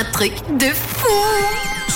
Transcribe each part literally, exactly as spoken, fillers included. un truc de fou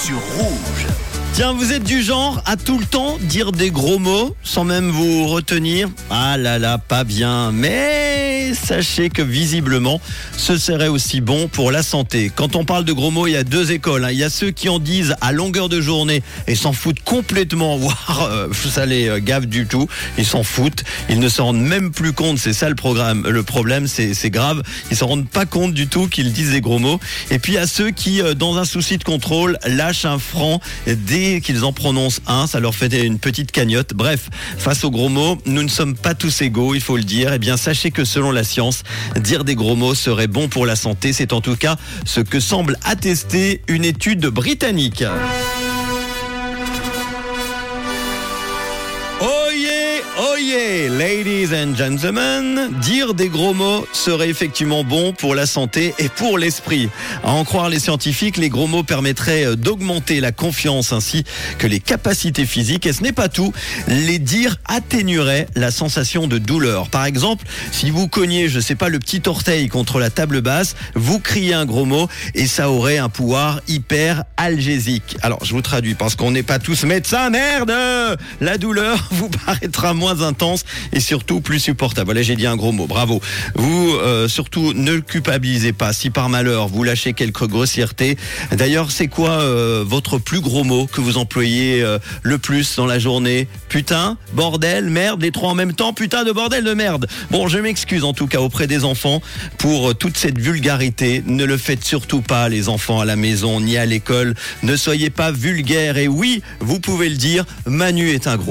sur Rouge. Tiens, vous êtes du genre à tout le temps dire des gros mots sans même vous retenir. Ah là là, pas bien. Mais sachez que visiblement, ce serait aussi bon pour la santé. Quand on parle de gros mots, il y a deux écoles. Il y a ceux qui en disent à longueur de journée et s'en foutent complètement, voire euh, ça les gave du tout. Ils s'en foutent. Ils ne s'en rendent même plus compte. C'est ça le programme. Le problème, c'est, c'est grave. Ils s'en rendent pas compte du tout qu'ils disent des gros mots. Et puis, il y a ceux qui, dans un souci de contrôle, lâchent un franc dès qu'ils en prononcent un, ça leur fait une petite cagnotte. Bref, face aux gros mots, nous ne sommes pas tous égaux, il faut le dire. Eh bien, sachez que selon la science, dire des gros mots serait bon pour la santé. C'est en tout cas ce que semble attester une étude britannique. Oh yeah, ladies and gentlemen, dire des gros mots serait effectivement bon pour la santé et pour l'esprit. À en croire les scientifiques, les gros mots permettraient d'augmenter la confiance ainsi que les capacités physiques. Et ce n'est pas tout, les dire atténueraient la sensation de douleur. Par exemple, si vous cognez, je ne sais pas, le petit orteil contre la table basse, vous criez un gros mot et ça aurait un pouvoir hyper analgésique. Alors, je vous traduis parce qu'on n'est pas tous médecins, merde ! La douleur vous paraîtra moins intense et surtout plus supportable. Voilà, j'ai dit un gros mot, bravo. Vous, euh, surtout, ne culpabilisez pas si par malheur vous lâchez quelques grossièretés. D'ailleurs, c'est quoi euh, votre plus gros mot que vous employez euh, le plus dans la journée ? Putain, bordel, merde, les trois en même temps, putain de bordel de merde. Bon, je m'excuse en tout cas auprès des enfants pour euh, toute cette vulgarité. Ne le faites surtout pas, les enfants, à la maison ni à l'école. Ne soyez pas vulgaires. Et oui, vous pouvez le dire, Manu est un gros